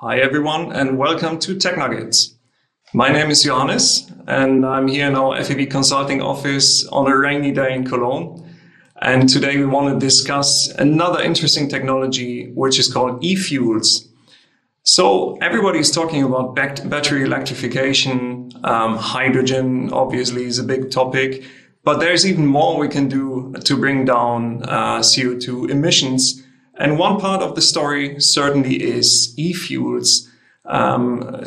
Hi everyone and welcome to Tech Nuggets. My name is Johannes and I'm here in our FEV consulting office on a rainy day in Cologne. And today we want to discuss another interesting technology which is called e-fuels. So everybody is talking about battery electrification, hydrogen obviously is a big topic, but there's even more we can do to bring down CO2 emissions. And one part of the story certainly is e-fuels,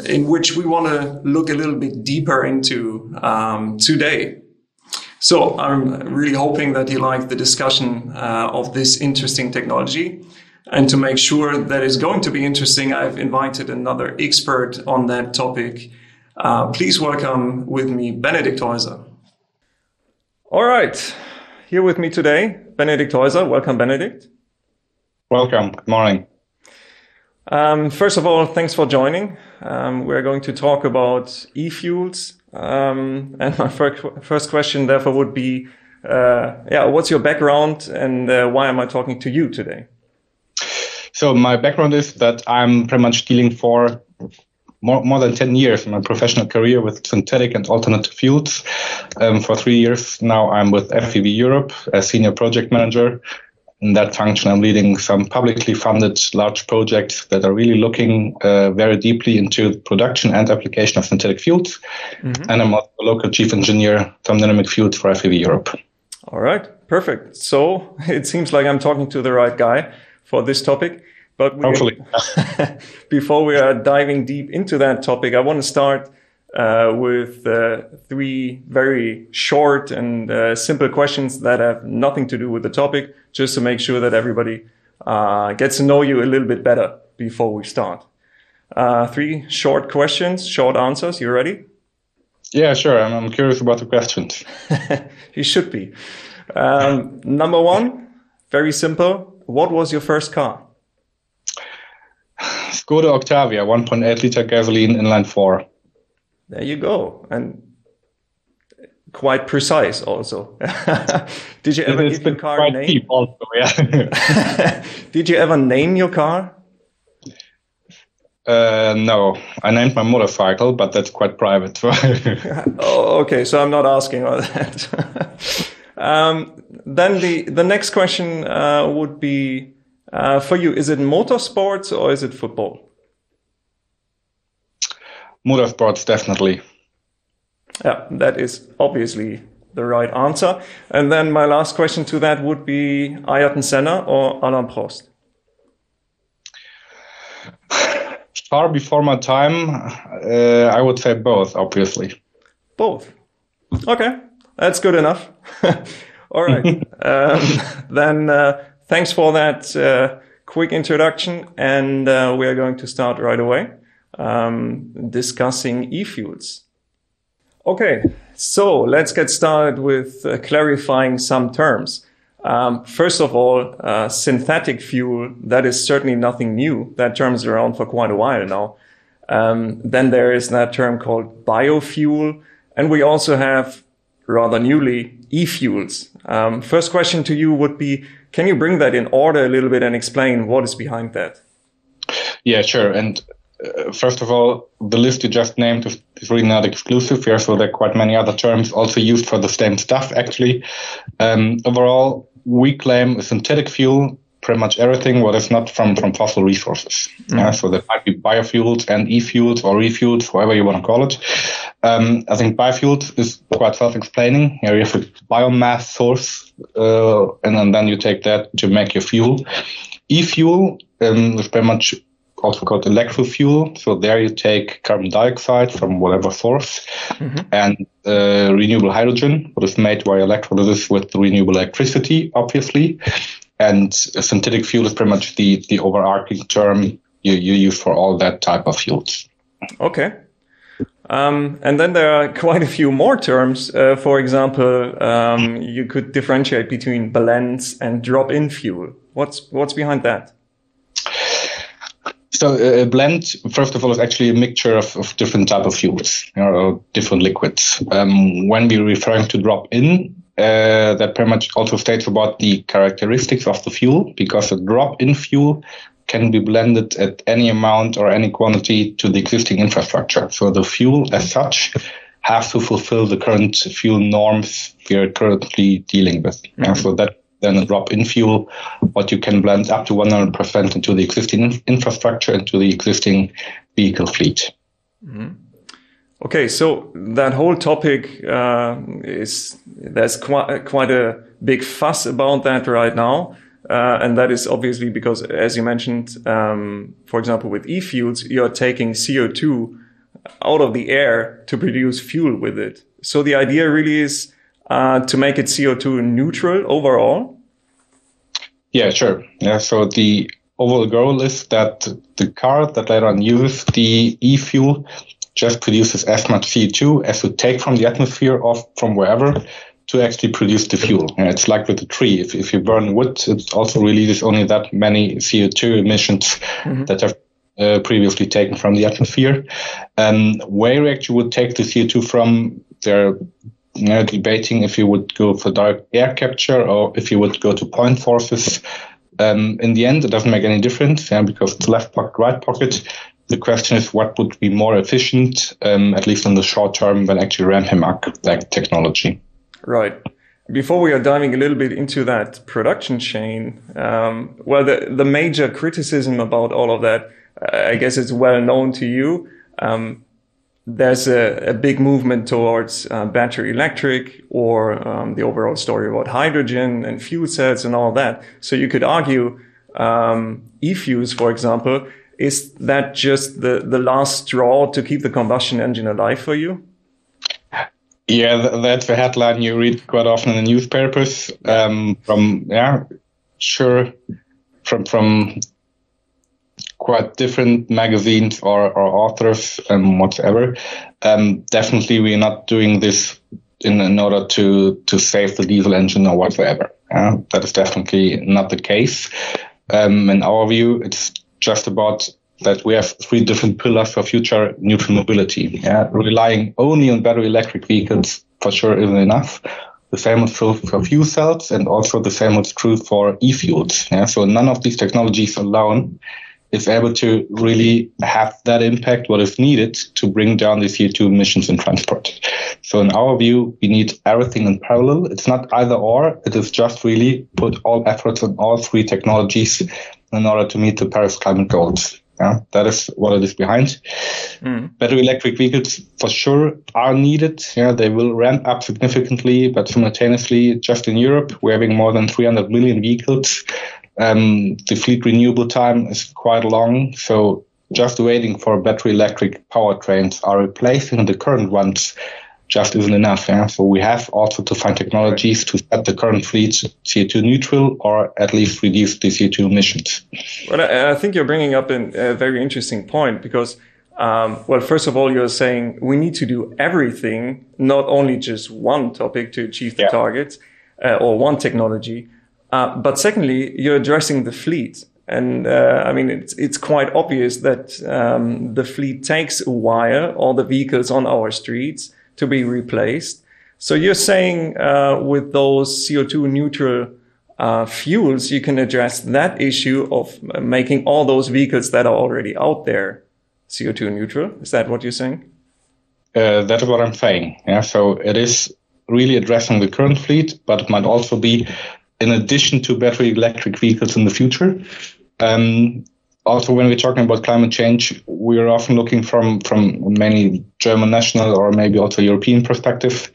in which we want to look a little bit deeper into today. So I'm really hoping that you like the discussion of this interesting technology. And to make sure that it's going to be interesting, I've invited another expert on that topic. Please welcome with me Benedikt Heuser. All right, here with me today, Benedikt Heuser. Welcome, Benedikt. Welcome. Good morning. First of all, thanks for joining. We're going to talk about e-fuels. And my first question, therefore, would be, what's your background and why am I talking to you today? So my background is that I'm pretty much dealing for more than 10 years in my professional career with synthetic and alternative fuels. For 3 years now, I'm with FEV Europe as senior project manager. In that function, I'm leading some publicly funded large projects that are really looking very deeply into production and application of synthetic fuels. Mm-hmm. And I'm also a local chief engineer, thermodynamic fuels for FEV Europe. All right, perfect. So it seems like I'm talking to the right guy for this topic. But hopefully. Before we are diving deep into that topic, I want to start with three very short and simple questions that have nothing to do with the topic, just to make sure that everybody gets to know you a little bit better before we start. Three short questions, short answers. You ready? Yeah, sure. I'm curious about the questions. You should be. Number one, very simple. What was your first car? Skoda Octavia, 1.8 liter gasoline inline four. There you go. And quite precise also. Did you ever give your car a name? Also, yeah. Did you ever name your car? No. I named my motorcycle, but that's quite private. Oh, okay. So I'm not asking all that. Then the next question would be, for you, is it motorsports or is it football? Motorsports, definitely. Yeah, that is obviously the right answer. And then my last question to that would be Ayrton Senna or Alain Prost? Far before my time, I would say both, obviously. Both. Okay, that's good enough. All right. Then thanks for that quick introduction. And we are going to start right away. Discussing e-fuels. Okay, so let's get started with clarifying some terms. First of all, synthetic fuel, that is certainly nothing new. That term is around for quite a while now. Then there is that term called biofuel. And we also have, rather newly, e-fuels. First question to you would be, can you bring that in order a little bit and explain what is behind that? Yeah, sure. And first of all, the list you just named is really not exclusive here, so there are quite many other terms also used for the same stuff, actually. Overall, we claim a synthetic fuel, pretty much everything what is not from fossil resources. Mm. Yeah, so there might be biofuels and e-fuels or refuels, however you want to call it. I think biofuels is quite self-explaining. Here you have a biomass source, and then you take that to make your fuel. E-fuel is pretty much also called electrofuel. So there you take carbon dioxide from whatever source, mm-hmm, and renewable hydrogen, what is made by electrolysis with renewable electricity, obviously. And synthetic fuel is pretty much the overarching term you use for all that type of fuels. Okay. And then there are quite a few more terms. For example, you could differentiate between blends and drop-in fuel. What's behind that? So a blend, first of all, is actually a mixture of different type of fuels or different liquids. When we're referring to drop-in, that pretty much also states about the characteristics of the fuel, because a drop-in fuel can be blended at any amount or any quantity to the existing infrastructure. So the fuel as such has to fulfill the current fuel norms we are currently dealing with. Mm-hmm. And so that then a drop in fuel, what you can blend up to 100% into the existing infrastructure, into the existing vehicle fleet. Mm-hmm. Okay, so that whole topic there's quite a big fuss about that right now. And that is obviously because, as you mentioned, for example, with e-fuels, you're taking CO2 out of the air to produce fuel with it. So the idea really is to make it CO2 neutral overall? Yeah, sure. Yeah, so the overall goal is that the car that later on uses the e-fuel just produces as much CO2 as you take from the atmosphere or from wherever to actually produce the fuel. And it's like with a tree. If you burn wood, it also releases only that many CO2 emissions that have previously taken from the atmosphere. Where you actually would take the CO2 from, they're debating if you would go for direct air capture or if you would go to point sources. In the end, it doesn't make any difference because the left pocket, right pocket. The question is what would be more efficient, at least in the short term, when actually ramping up that technology. Right. Before we are diving a little bit into that production chain, well, the major criticism about all of that, I guess it's well known to you. There's a big movement towards battery electric or the overall story about hydrogen and fuel cells and all that. So you could argue e-fuels, for example, is that just the last straw to keep the combustion engine alive for you? Yeah, that's the headline you read quite often in the newspapers. From quite different magazines or authors and whatever. Definitely, we're not doing this in order to save the diesel engine or whatsoever. That is definitely not the case. In our view, it's just about that we have three different pillars for future neutral mobility. Relying only on battery electric vehicles for sure isn't enough. The same holds true for fuel cells, and also the same holds true for e-fuels. So none of these technologies alone is able to really have that impact what is needed to bring down the CO2 emissions in transport. So in our view, we need everything in parallel. It's not either or, it is just really put all efforts on all three technologies in order to meet the Paris climate goals. Yeah, that is what it is behind. Battery electric vehicles for sure are needed. Yeah, they will ramp up significantly, but simultaneously, just in Europe, we're having more than 300 million vehicles. The fleet renewable time is quite long, so just waiting for battery electric powertrains are replacing the current ones just isn't enough. Yeah? So we have also to find technologies to set the current fleet CO2 neutral or at least reduce the CO2 emissions. Well, I think you're bringing up a very interesting point because, well, first of all, you're saying we need to do everything, not only just one topic to achieve the targets or one technology. But secondly, you're addressing the fleet. And I mean, it's quite obvious that the fleet takes a while, all the vehicles on our streets, to be replaced. So you're saying with those CO2 neutral fuels, you can address that issue of making all those vehicles that are already out there CO2 neutral. Is that what you're saying? That is what I'm saying. Yeah. So it is really addressing the current fleet, but it might also be in addition to battery electric vehicles in the future. Also, when we're talking about climate change, we are often looking from many German national or maybe also European perspective,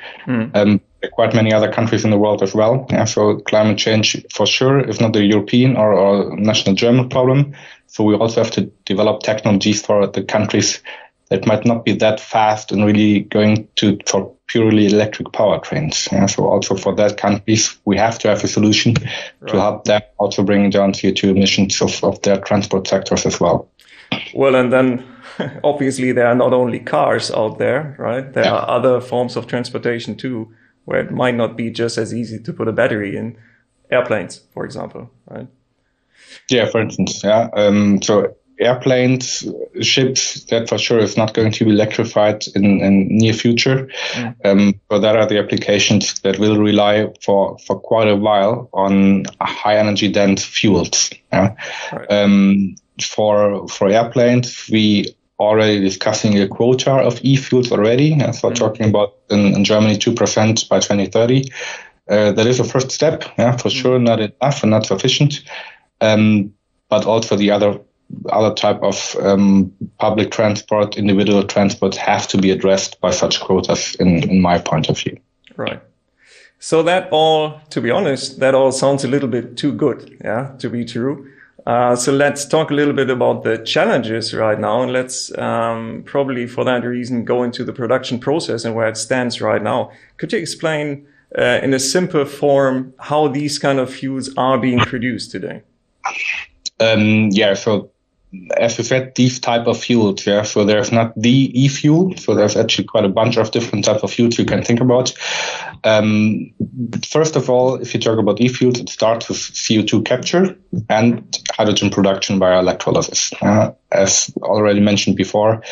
quite many other countries in the world as well. Yeah, so climate change for sure is not a European or national German problem. So we also have to develop technologies for the countries that might not be that fast and really going to for purely electric powertrains. Yeah, so also for that countries, we have to have a solution to help them also bring down CO2 emissions of their transport sectors as well. Well, and then obviously there are not only cars out there, right? There are other forms of transportation too, where it might not be just as easy to put a battery in airplanes, for example, right? Yeah, for instance, yeah. So airplanes, ships, that for sure is not going to be electrified in near future. But there are the applications that will rely for quite a while on high energy dense fuels. for airplanes, we already discussing a quota of e-fuels already. And so talking about in Germany 2% by 2030. That is a first step, for sure, not enough and not sufficient. But also the other type of public transport, individual transport have to be addressed by such quotas in my point of view. Right. So that all, to be honest, that all sounds a little bit too good, to be true. So let's talk a little bit about the challenges right now, and let's probably for that reason go into the production process and where it stands right now. Could you explain in a simple form how these kind of fuels are being produced today? So as we said, these type of fuels, so there's not the e-fuel, so there's actually quite a bunch of different types of fuels you can think about. First of all, if you talk about e-fuels, it starts with CO2 capture and hydrogen production by electrolysis. As already mentioned before,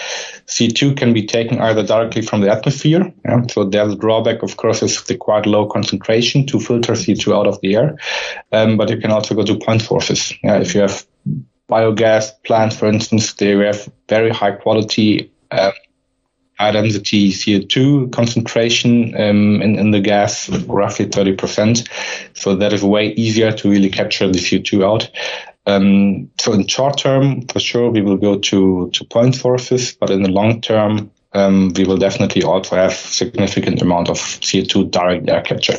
CO2 can be taken either directly from the atmosphere, so there's a drawback, of course, is the quite low concentration to filter CO2 out of the air, but you can also go to point sources. If you have biogas plants, for instance, they have very high quality, high density CO2 concentration in the gas, roughly 30%. So that is way easier to really capture the CO2 out. So in short term, for sure, we will go to point sources, but in the long term, we will definitely also have significant amount of CO2 direct air capture.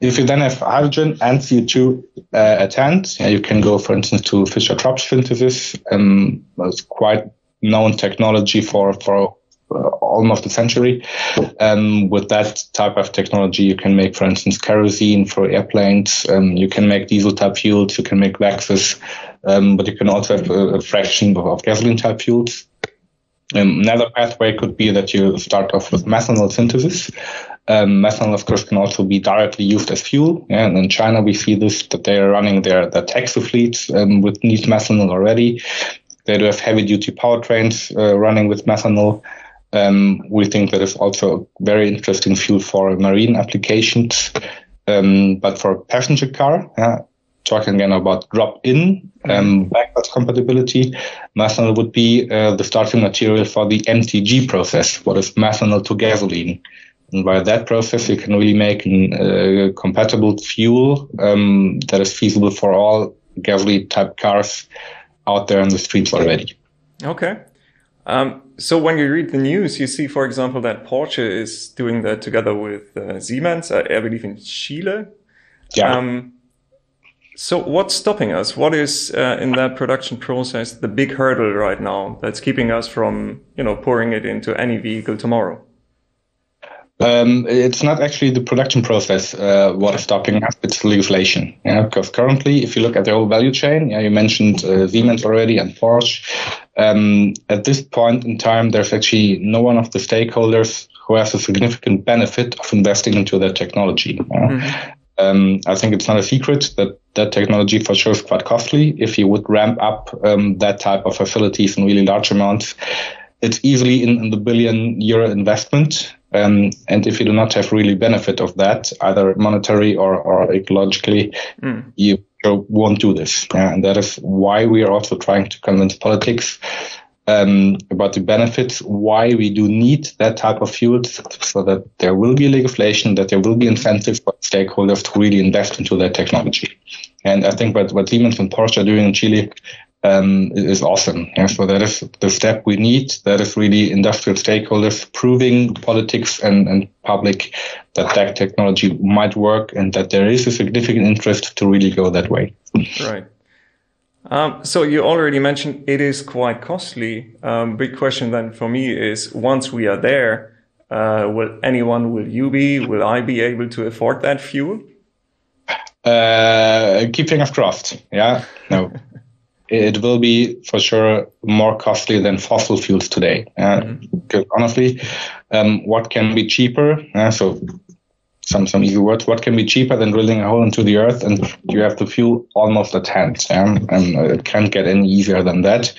If you then have hydrogen and CO2 at hand, you can go, for instance, to Fischer-Tropsch synthesis. It's quite known technology for almost a century. With that type of technology, you can make, for instance, kerosene for airplanes. You can make diesel-type fuels. You can make waxes. But you can also have a fraction of gasoline-type fuels. Another pathway could be that you start off with methanol synthesis. Methanol, of course, can also be directly used as fuel. And in China, we see this, that they are running their taxi fleets with methanol already. They do have heavy-duty powertrains running with methanol. We think that is also a very interesting fuel for marine applications. But for a passenger car, talking again about drop-in backwards compatibility, methanol would be the starting material for the MTG process, what is methanol to gasoline. And by that process, you can really make a compatible fuel that is feasible for all gasoline-type cars out there on the streets already. Okay. So when you read the news, you see, for example, that Porsche is doing that together with Siemens, I believe in Chile. Yeah. So what's stopping us? What is in that production process the big hurdle right now that's keeping us from, pouring it into any vehicle tomorrow? It's not actually the production process what is stopping us, it's legislation. Because currently, if you look at the whole value chain, you mentioned Siemens already and Porsche. At this point in time, there's actually no one of the stakeholders who has a significant benefit of investing into that technology. I think it's not a secret that technology for sure is quite costly. If you would ramp up that type of facilities in really large amounts, it's easily in the billion-euro investment. And if you do not have really benefit of that, either monetary or ecologically, you won't do this. And that is why we are also trying to convince politics about the benefits, why we do need that type of fuels, so that there will be legislation, that there will be incentives for stakeholders to really invest into that technology. And I think what Siemens and Porsche are doing in Chile is awesome. Yeah, so that is the step we need. That is really industrial stakeholders proving politics and public that technology might work and that there is a significant interest to really go that way. Right. So you already mentioned it is quite costly. Big question then for me is, once we are there, will I be able to afford that fuel? Keep fingers crossed. Yeah, no. It will be for sure more costly than fossil fuels today. Because honestly, what can be cheaper? Some easy words. What can be cheaper than drilling a hole into the earth? And you have the fuel almost at hand. And it can't get any easier than that.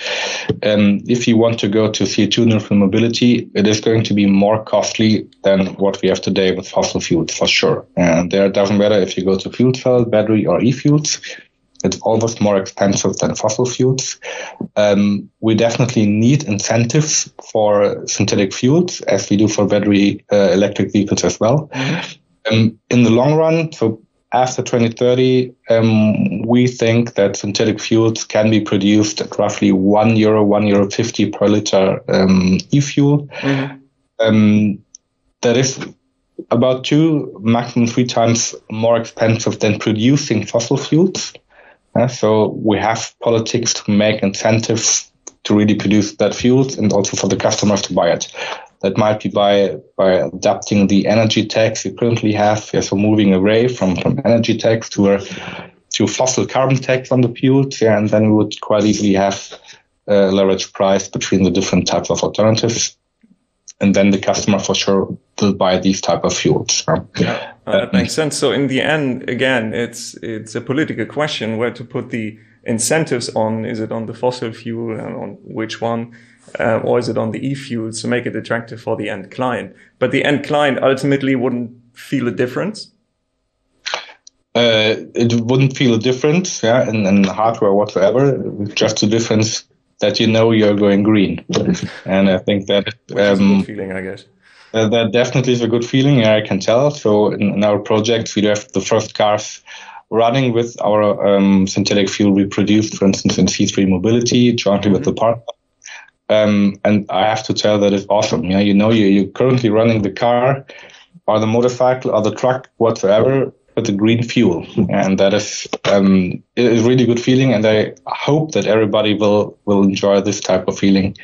If you want to go to CO2 neutral mobility, it is going to be more costly than what we have today with fossil fuels, for sure. And there it doesn't matter if you go to fuel cell, battery, or e-fuels. It's always more expensive than fossil fuels. We definitely need incentives for synthetic fuels, as we do for battery electric vehicles as well. In the long run, so after 2030, we think that synthetic fuels can be produced at roughly €1, €1.50 per liter e-fuel. That is about 2, maximum 3 times more expensive than producing fossil fuels. So we have politics to make incentives to really produce that fuel, and also for the customers to buy it. That might be by adapting the energy tax you currently have. Yeah, so moving away from energy tax to fossil carbon tax on the fuels, yeah, and then we would quite easily have a leverage price between the different types of alternatives. And then the customer for sure will buy these type of fuels. Yeah, that makes sense. So in the end, again, it's a political question where to put the incentives on. Is it on the fossil fuel, and on which one, or is it on the e-fuel, to make it attractive for the end client? But the end client ultimately wouldn't feel a difference. It wouldn't feel a difference, yeah, in hardware whatsoever. Just a difference that you know you're going green. And I think that good feeling, I guess. That definitely is a good feeling, I can tell. So in our project, we have the first cars running with our synthetic fuel we produced, for instance, in C3 Mobility, jointly with the partner. And I have to tell that it's awesome. Yeah, you know, you're currently running the car or the motorcycle or the truck, whatsoever, with the green fuel, and that is a really good feeling, and I hope that everybody will enjoy this type of feeling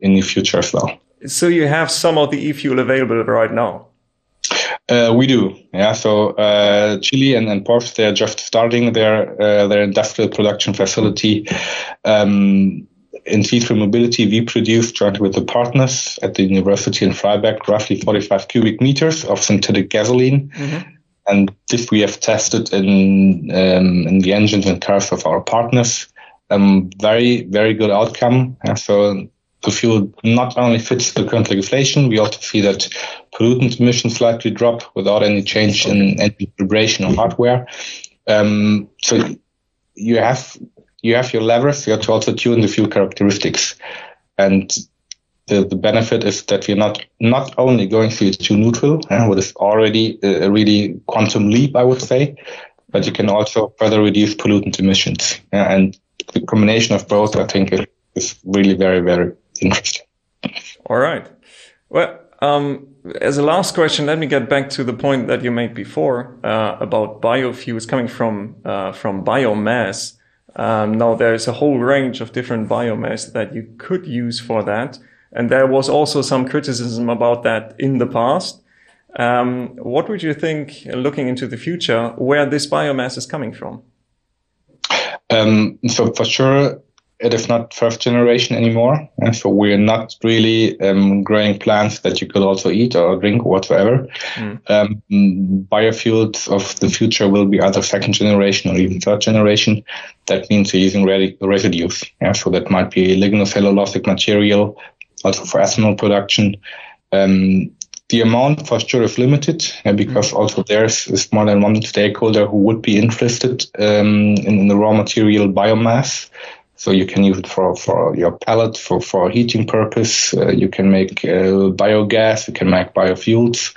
in the future as well. So you have some of the e-fuel available right now? We do, yeah. So Chile and Porsche, they're just starting their industrial production facility. In C3 Mobility, we produce, jointly with the partners at the university in Freiburg, roughly 45 cubic meters of synthetic gasoline. And this we have tested in the engines and cars of our partners. Very, very good outcome. So the fuel not only fits the current legislation, we also see that pollutant emissions slightly drop without any change in engine vibration or hardware. So you have your levers. You have to also tune the fuel characteristics. And the benefit is that we're not only going CO2 neutral, what is already a really quantum leap, I would say, but you can also further reduce pollutant emissions. And the combination of both, I think, is really very, very interesting. All right. Well, as a last question, let me get back to the point that you made before about biofuels coming from biomass. Now, there's a whole range of different biomass that you could use for that. And there was also some criticism about that in the past. What would you think, looking into the future, where this biomass is coming from? So for sure, it is not first generation anymore. And so we're not really growing plants that you could also eat or drink or whatsoever. Biofuels of the future will be either second generation or even third generation. That means you're using residues. Yeah? So that might be lignocellulosic material, also for ethanol production. The amount for sure is limited, because also there's more than one stakeholder who would be interested in the raw material biomass. So you can use it for your pellet, for heating purpose. You can make biogas, you can make biofuels.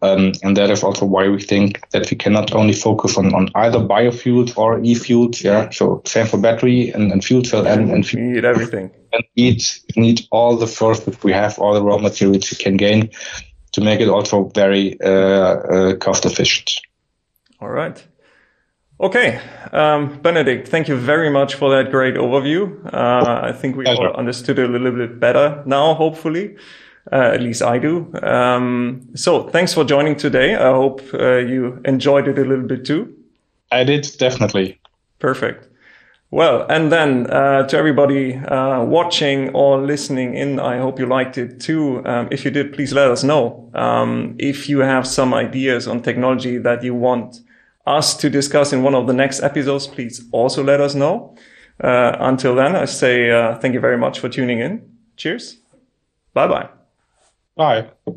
And that is also why we think that we can not only focus on either biofuels or e-fuels. Yeah, so same for battery and fuel cell and fuel. We need everything. And need all the sources we have, all the raw materials we can gain, to make it also very cost efficient. All right. Okay, Benedikt, thank you very much for that great overview. I think we all understood it a little bit better now, hopefully. At least I do. So thanks for joining today. I hope you enjoyed it a little bit too. I did, definitely. Perfect. Well, and then to everybody watching or listening in, I hope you liked it too. If you did, please let us know. If you have some ideas on technology that you want us to discuss in one of the next episodes, please also let us know. Until then, I say thank you very much for tuning in. Cheers. Bye-bye. Bye.